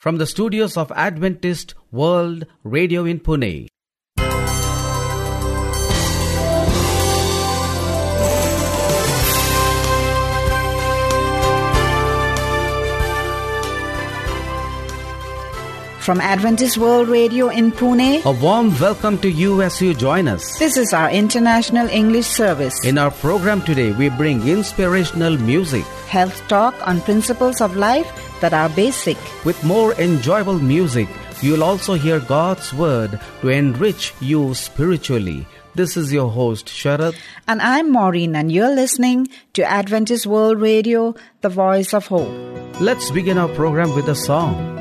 from the studios of Adventist World Radio in Pune. From Adventist World Radio in Pune, a warm welcome to you as you join us. This is our International English service. In our program today, we bring inspirational music, health talk on principles of life that are basic. With more enjoyable music, you'll also hear God's Word to enrich you spiritually. This is your host, Sharad. And I'm Maureen, and you're listening to Adventist World Radio, the voice of hope. Let's begin our program with a song.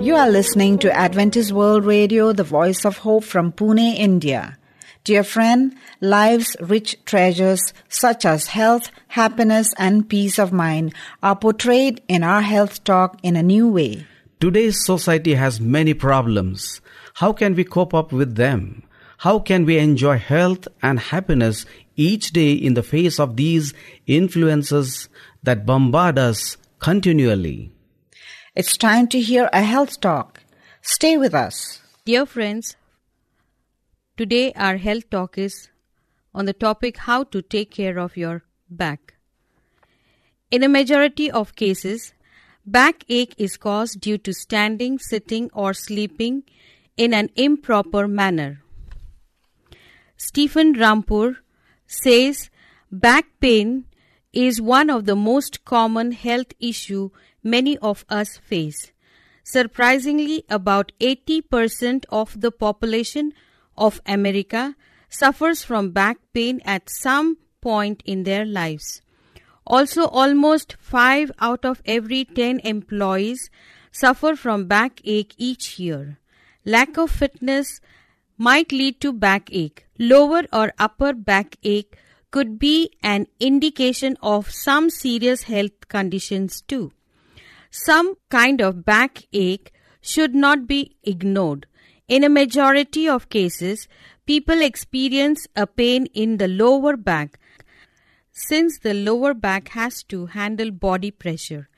You are listening to Adventist World Radio, the voice of hope from Pune, India. Dear friend, life's rich treasures such as health, happiness and peace of mind are portrayed in our health talk in a new way. Today's society has many problems. How can we cope up with them? How can we enjoy health and happiness each day in the face of these influences that bombard us continually? It's time to hear a health talk. Stay with us. Dear friends, today our health talk is on the topic how to take care of your back. In a majority of cases, Backache is caused due to standing, sitting, or sleeping in an improper manner. Stephen Rampur says back pain is one of the most common health issues many of us face. Surprisingly, about 80% of the population of America suffers from back pain at some point in their lives. Also, almost 5 out of every 10 employees suffer from backache each year. Lack of fitness might lead to backache. Lower or upper backache could be an indication of some serious health conditions too. Some kind of backache should not be ignored. In a majority of cases, people experience a pain in the lower back, since the lower back has to handle body pressure.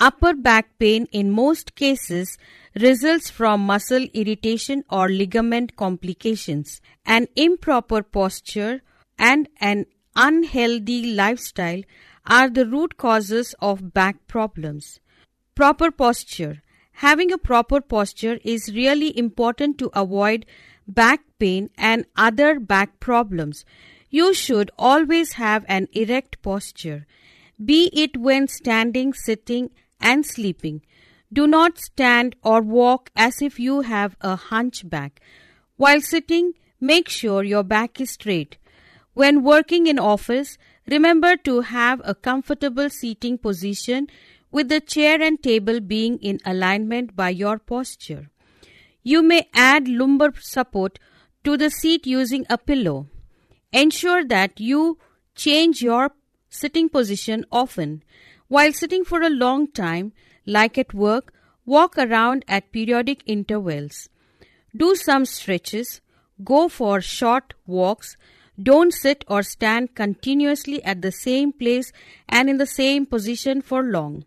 Upper back pain in most cases results from muscle irritation or ligament complications. An improper posture and an unhealthy lifestyle are the root causes of back problems. Proper posture. Having a proper posture is really important to avoid back pain and other back problems. You should always have an erect posture, be it when standing, sitting, and sleeping. Do not stand or walk as if you have a hunchback. While sitting, make sure your back is straight. When working in office, remember to have a comfortable seating position with the chair and table being in alignment by your posture. You may add lumbar support to the seat using a pillow. Ensure that you change your sitting position often. While sitting for a long time, like at work, walk around at periodic intervals. Do some stretches. Go for short walks. Don't sit or stand continuously at the same place and in the same position for long.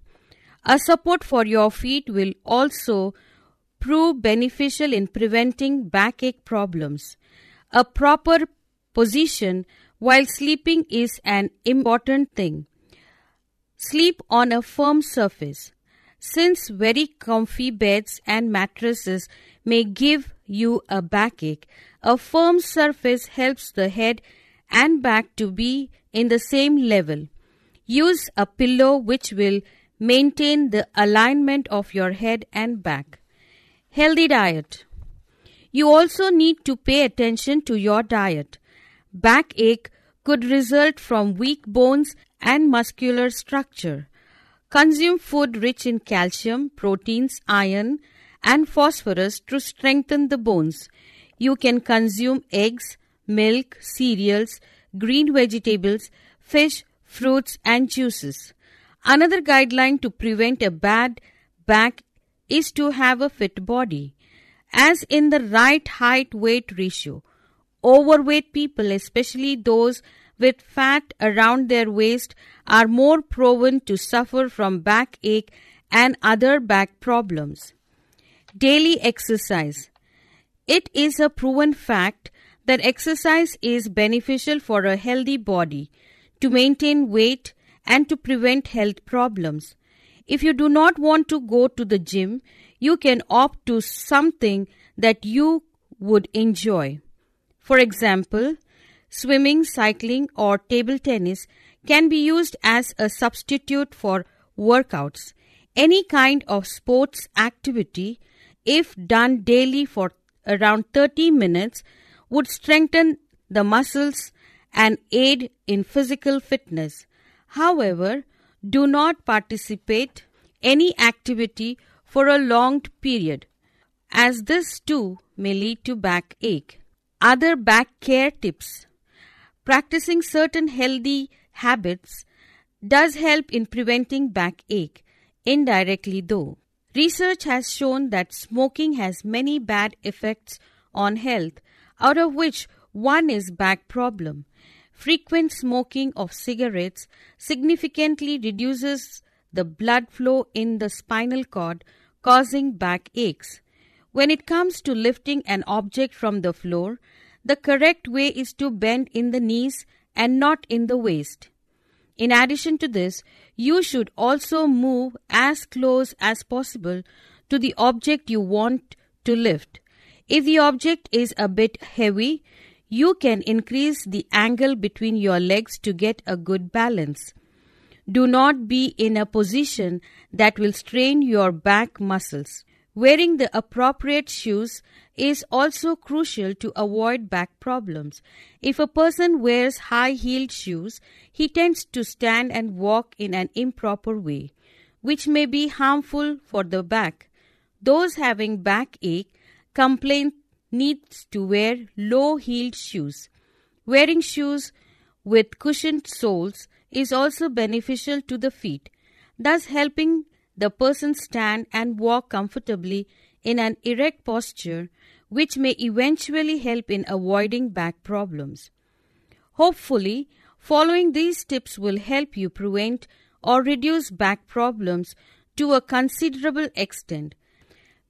A support for your feet will also prove beneficial in preventing backache problems. A proper position while sleeping is an important thing. Sleep on a firm surface, since very comfy beds and mattresses may give you a backache. A firm surface helps the head and back to be in the same level. Use a pillow which will maintain the alignment of your head and back. Healthy diet. You also need to pay attention to your diet. Backache could result from weak bones and muscular structure. Consume food rich in calcium, proteins, iron, and phosphorus to strengthen the bones. You can consume eggs, milk, cereals, green vegetables, fish, fruits, and juices. Another guideline to prevent a bad back is to have a fit body, as in the right height-weight ratio. Overweight people, especially those with fat around their waist, are more prone to suffer from backache and other back problems. Daily exercise. It is a proven fact that exercise is beneficial for a healthy body, to maintain weight, and to prevent health problems. If you do not want to go to the gym, you can opt to something that you would enjoy. For example, swimming, cycling, or table tennis can be used as a substitute for workouts. Any kind of sports activity, if done daily for around 30 minutes, would strengthen the muscles and aid in physical fitness. However, do not participate in any activity for a long period, as this too may lead to backache. Other back care tips. Practicing certain healthy habits does help in preventing backache, indirectly though. Research has shown that smoking has many bad effects on health, out of which one is back problem. Frequent smoking of cigarettes significantly reduces the blood flow in the spinal cord, causing backaches. When it comes to lifting an object from the floor, the correct way is to bend in the knees and not in the waist. In addition to this, you should also move as close as possible to the object you want to lift. If the object is a bit heavy, you can increase the angle between your legs to get a good balance. Do not be in a position that will strain your back muscles. Wearing the appropriate shoes is also crucial to avoid back problems. If a person wears high-heeled shoes, he tends to stand and walk in an improper way, which may be harmful for the back. Those having backache complain needs to wear low-heeled shoes. Wearing shoes with cushioned soles is also beneficial to the feet, thus helping the person stand and walk comfortably in an erect posture, which may eventually help in avoiding back problems. Hopefully, following these tips will help you prevent or reduce back problems to a considerable extent.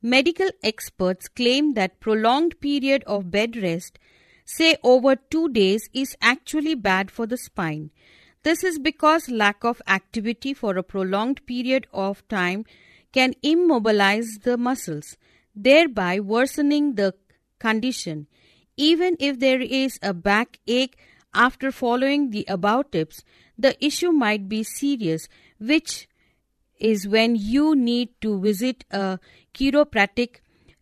Medical experts claim that prolonged period of bed rest, say over 2 days, is actually bad for the spine. This is because lack of activity for a prolonged period of time can immobilize the muscles, thereby worsening the condition. Even if there is a backache after following the above tips, the issue might be serious, which is when you need to visit a chiropractic.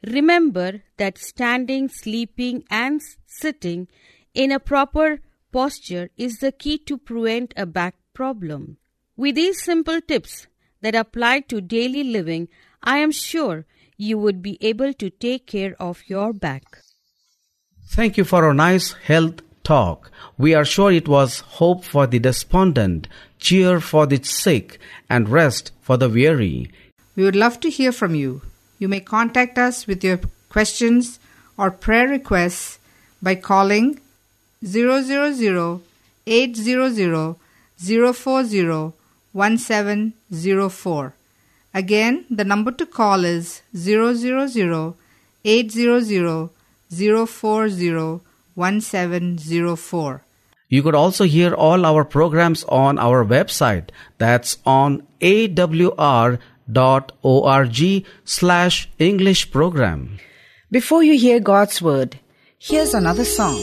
Remember that standing, sleeping, and sitting in a proper posture is the key to prevent a back problem. With these simple tips that apply to daily living, I am sure you would be able to take care of your back. Thank you for a nice health talk. We are sure it was hope for the despondent, cheer for the sick, and rest for the weary. We would love to hear from you. You may contact us with your questions or prayer requests by calling 000-800-040-1704. Again, the number to call is 000-800-040-1704. You could also hear all our programs on our website. That's on awr.org/English program. Before you hear God's Word, here's another song.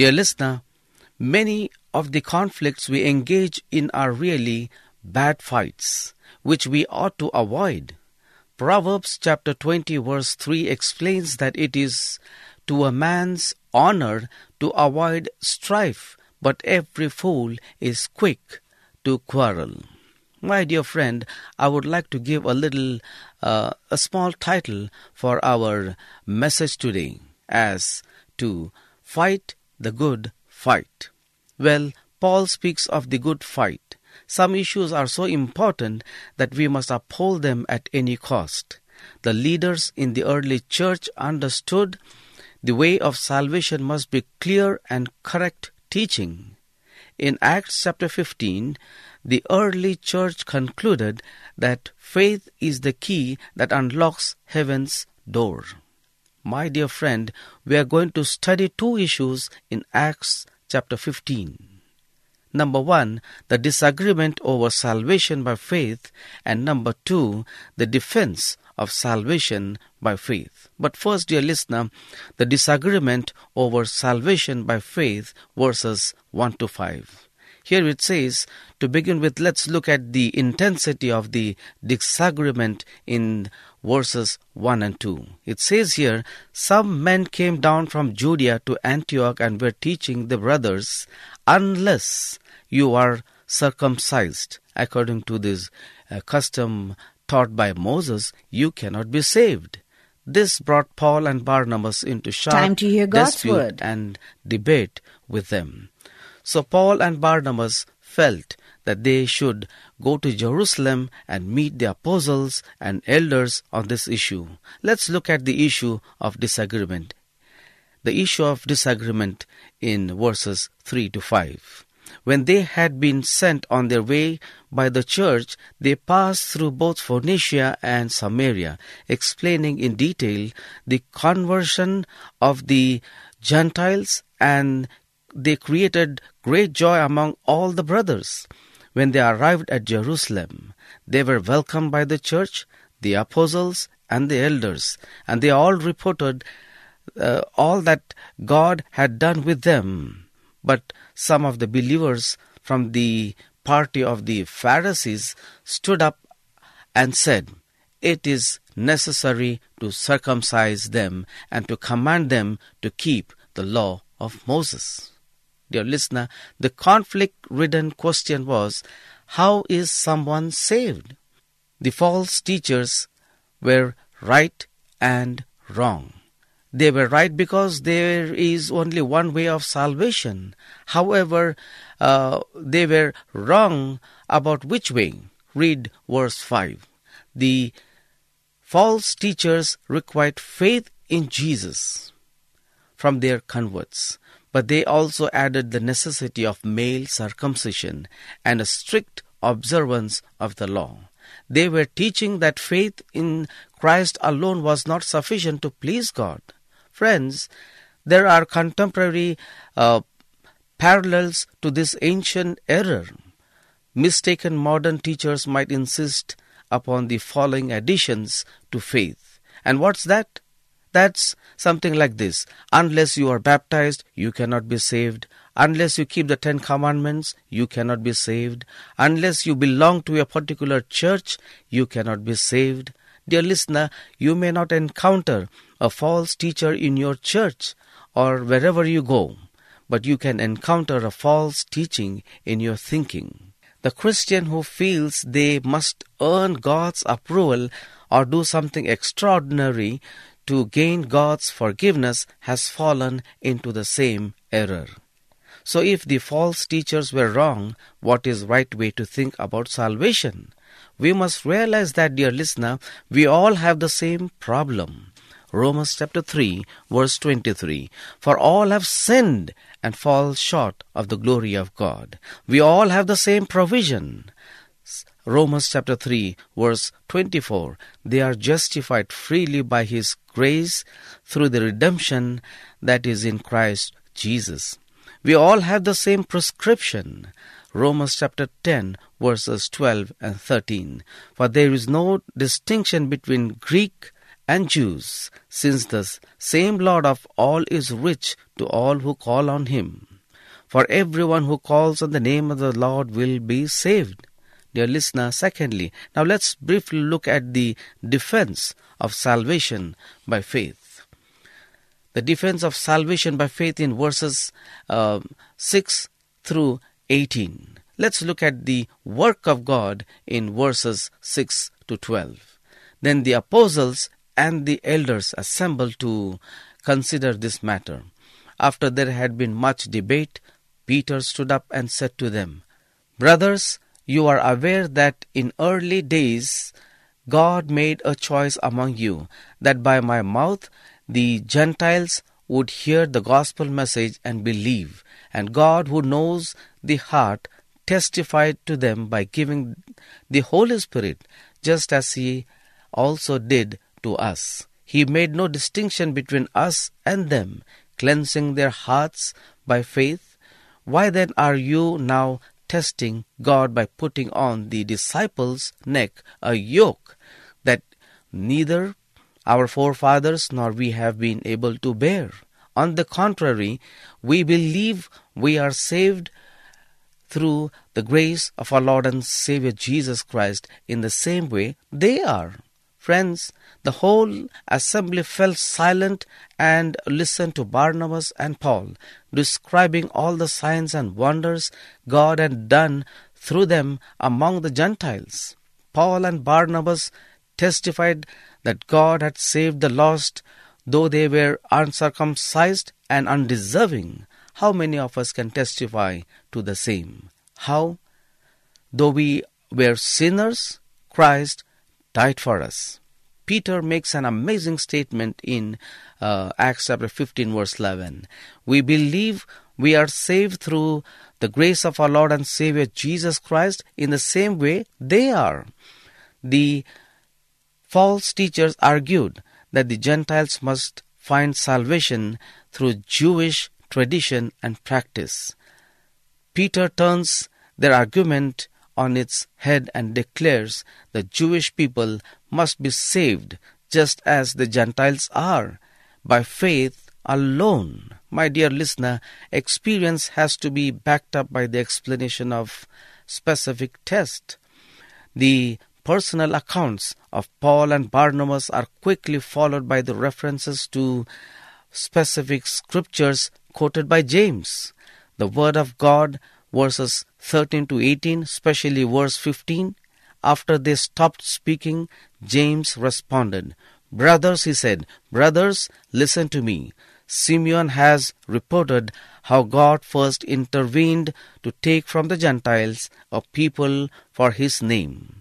Dear listener, many of the conflicts we engage in are really bad fights, which we ought to avoid. Proverbs chapter 20 verse 3 explains that it is to a man's honor to avoid strife, but every fool is quick to quarrel. My dear friend, I would like to give a small title for our message today as to fight the good fight. Well, Paul speaks of the good fight. Some issues are so important that we must uphold them at any cost. The leaders in the early church understood the way of salvation must be clear and correct teaching. In Acts chapter 15, the early church concluded that faith is the key that unlocks heaven's door. My dear friend, we are going to study two issues in Acts chapter 15. Number one, the disagreement over salvation by faith, and number two, the defense of salvation by faith. But first, dear listener, the disagreement over salvation by faith, verses 1 to 5. Here it says, to begin with, let's look at the intensity of the disagreement in verses 1 and 2. It says here, some men came down from Judea to Antioch and were teaching the brothers, unless you are circumcised, according to this custom taught by Moses, you cannot be saved. This brought Paul and Barnabas into sharp dispute and debate with them. So Paul and Barnabas felt that they should go to Jerusalem and meet the apostles and elders on this issue. Let's look at the issue of disagreement. The issue of disagreement in verses 3 to 5. When they had been sent on their way by the church, they passed through both Phoenicia and Samaria, explaining in detail the conversion of the Gentiles, and they created great joy among all the brothers. When they arrived at Jerusalem, they were welcomed by the church, the apostles, and the elders, and they all reported all that God had done with them. But some of the believers from the party of the Pharisees stood up and said, it is necessary to circumcise them and to command them to keep the law of Moses. Dear listener, the conflict-ridden question was, how is someone saved? The false teachers were right and wrong. They were right because there is only one way of salvation. However, they were wrong about which way. Read verse 5. The false teachers required faith in Jesus from their converts, but they also added the necessity of male circumcision and a strict observance of the law. They were teaching that faith in Christ alone was not sufficient to please God. Friends, there are contemporary parallels to this ancient error. Mistaken modern teachers might insist upon the following additions to faith. And what's that? That's something like this. Unless you are baptized, you cannot be saved. Unless you keep the 10 commandments, you cannot be saved. Unless you belong to a particular church, you cannot be saved. Dear listener, you may not encounter a false teacher in your church or wherever you go, but you can encounter a false teaching in your thinking. The Christian who feels they must earn God's approval or do something extraordinary to gain God's forgiveness has fallen into the same error. So if the false teachers were wrong, what is the right way to think about salvation? We must realize that, dear listener, we all have the same problem. Romans chapter 3, verse 23. For all have sinned and fall short of the glory of God. We all have the same provision. Romans chapter 3, verse 24, they are justified freely by His grace through the redemption that is in Christ Jesus. We all have the same prescription. Romans chapter 10, verses 12 and 13, for there is no distinction between Greek and Jews, since the same Lord of all is rich to all who call on him. For everyone who calls on the name of the Lord will be saved. Dear listener, secondly, now let's briefly look at the defense of salvation by faith. The defense of salvation by faith in verses 6 through 18. Let's look at the work of God in verses 6 to 12. Then the apostles and the elders assembled to consider this matter. After there had been much debate, Peter stood up and said to them, "Brothers, you are aware that in early days God made a choice among you, that by my mouth the Gentiles would hear the gospel message and believe. And God, who knows the heart, testified to them by giving the Holy Spirit, just as He also did to us. He made no distinction between us and them, cleansing their hearts by faith. Why then are you now testing God by putting on the disciples' neck a yoke that neither our forefathers nor we have been able to bear? On the contrary, we believe we are saved through the grace of our Lord and Savior Jesus Christ in the same way they are." Friends, the whole assembly fell silent and listened to Barnabas and Paul, describing all the signs and wonders God had done through them among the Gentiles. Paul and Barnabas testified that God had saved the lost, though they were uncircumcised and undeserving. How many of us can testify to the same? How? Though we were sinners, Christ died for us. Peter makes an amazing statement in Acts chapter 15 verse 11. "We believe we are saved through the grace of our Lord and Savior Jesus Christ in the same way they are." The false teachers argued that the Gentiles must find salvation through Jewish tradition and practice. Peter turns their argument on its head and declares the Jewish people must be saved just as the Gentiles are, by faith alone. My dear listener, experience has to be backed up by the explanation of specific test. The personal accounts of Paul and Barnabas are quickly followed by the references to specific scriptures quoted by James. The Word of God, verses 13 to 18, especially verse 15. After they stopped speaking, James responded. "Brothers," he said, "brothers, listen to me. Simeon has reported how God first intervened to take from the Gentiles a people for his name.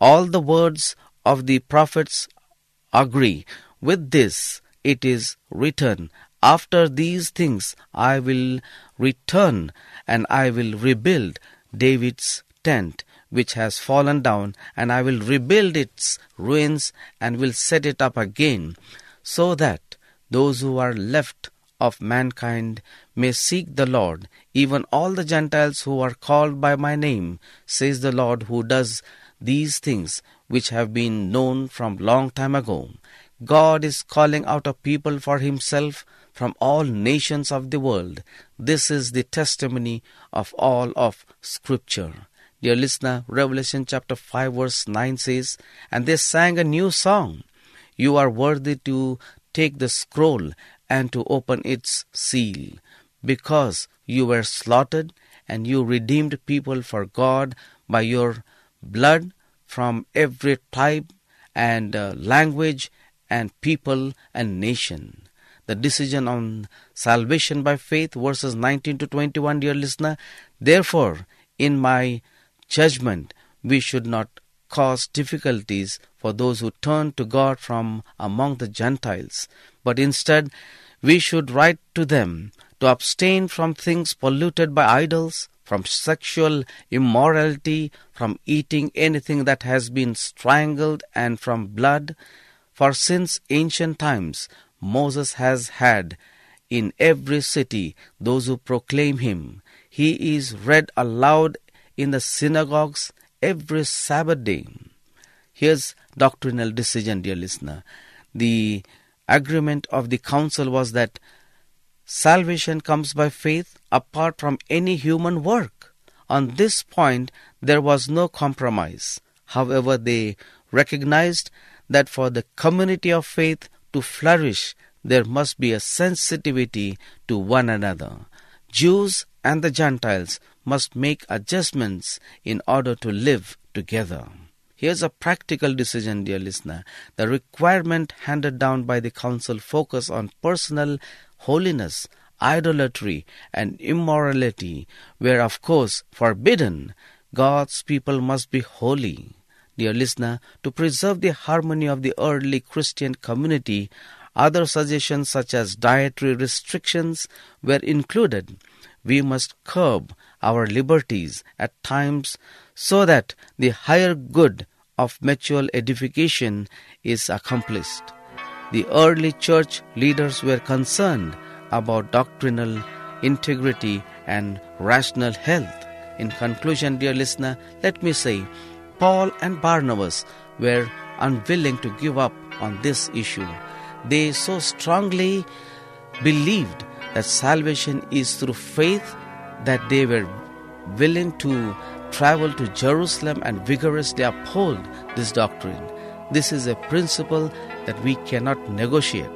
All the words of the prophets agree with this. It is written, 'After these things I will return, and I will rebuild David's tent, which has fallen down, and I will rebuild its ruins, and will set it up again, so that those who are left of mankind may seek the Lord, even all the Gentiles who are called by my name, says the Lord, who does these things, which have been known from long time ago.' God is calling out a people for himself from all nations of the world. This is the testimony of all of Scripture." Dear listener, Revelation chapter 5 verse 9 says, "And they sang a new song. You are worthy to take the scroll and to open its seal, because you were slaughtered and you redeemed people for God by your blood from every tribe and language and people and nation." The decision on salvation by faith, verses 19 to 21, dear listener. "Therefore, in my judgment, we should not cause difficulties for those who turn to God from among the Gentiles, but instead we should write to them to abstain from things polluted by idols, from sexual immorality, from eating anything that has been strangled, and from blood. For since ancient times, Moses has had in every city those who proclaim him. He is read aloud in the synagogues every Sabbath day." Here's doctrinal decision, dear listener. The agreement of the council was that salvation comes by faith apart from any human work. On this point, there was no compromise. However, they recognized that for the community of faith to flourish, there must be a sensitivity to one another. Jews and the Gentiles must make adjustments in order to live together. Here's a practical decision, dear listener. The requirement handed down by the council focused on personal holiness, idolatry, and immorality were, of course, forbidden. God's people must be holy. Dear listener, to preserve the harmony of the early Christian community, other suggestions such as dietary restrictions were included. We must curb our liberties at times so that the higher good of mutual edification is accomplished. The early church leaders were concerned about doctrinal integrity and rational health. In conclusion, dear listener, let me say, Paul and Barnabas were unwilling to give up on this issue. They so strongly believed that salvation is through faith that they were willing to travel to Jerusalem and vigorously uphold this doctrine. This is a principle that we cannot negotiate.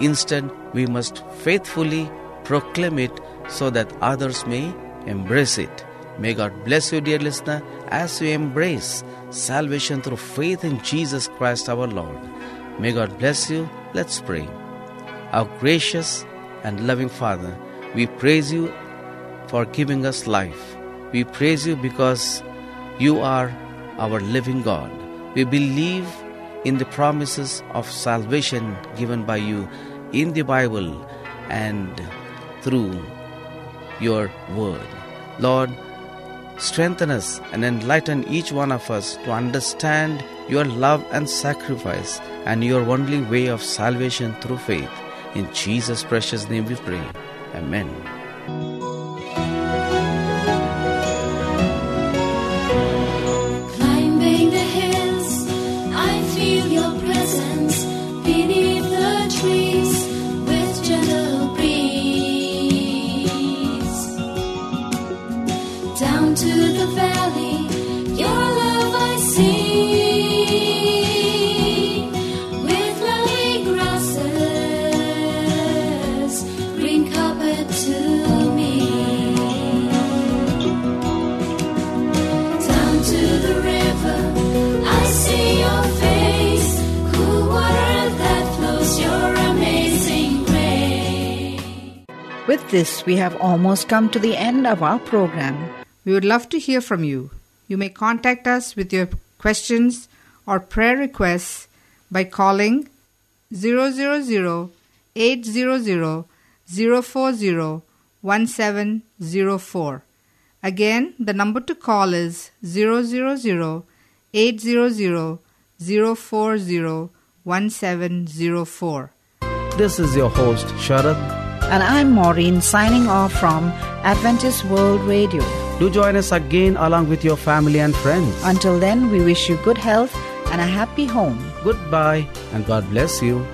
Instead, we must faithfully proclaim it so that others may embrace it. May God bless you, dear listener, as you embrace salvation through faith in Jesus Christ our Lord. May God bless you. Let's pray. Our gracious and loving Father, we praise you for giving us life. We praise you because you are our living God. We believe in the promises of salvation given by you in the Bible and through your word. Lord, strengthen us and enlighten each one of us to understand your love and sacrifice and your only way of salvation through faith. In Jesus' precious name we pray. Amen. Climbing the hills, I feel your presence beneath the trees with gentle breeze. Down to the valley, your love I see. With this, we have almost come to the end of our program. We would love to hear from you. You may contact us with your questions or prayer requests by calling 000-800-040-1704. Again, the number to call is 000-800-040-1704. This is your host, Sharad. And I'm Maureen, signing off from Adventist World Radio. Do join us again along with your family and friends. Until then, we wish you good health and a happy home. Goodbye and God bless you.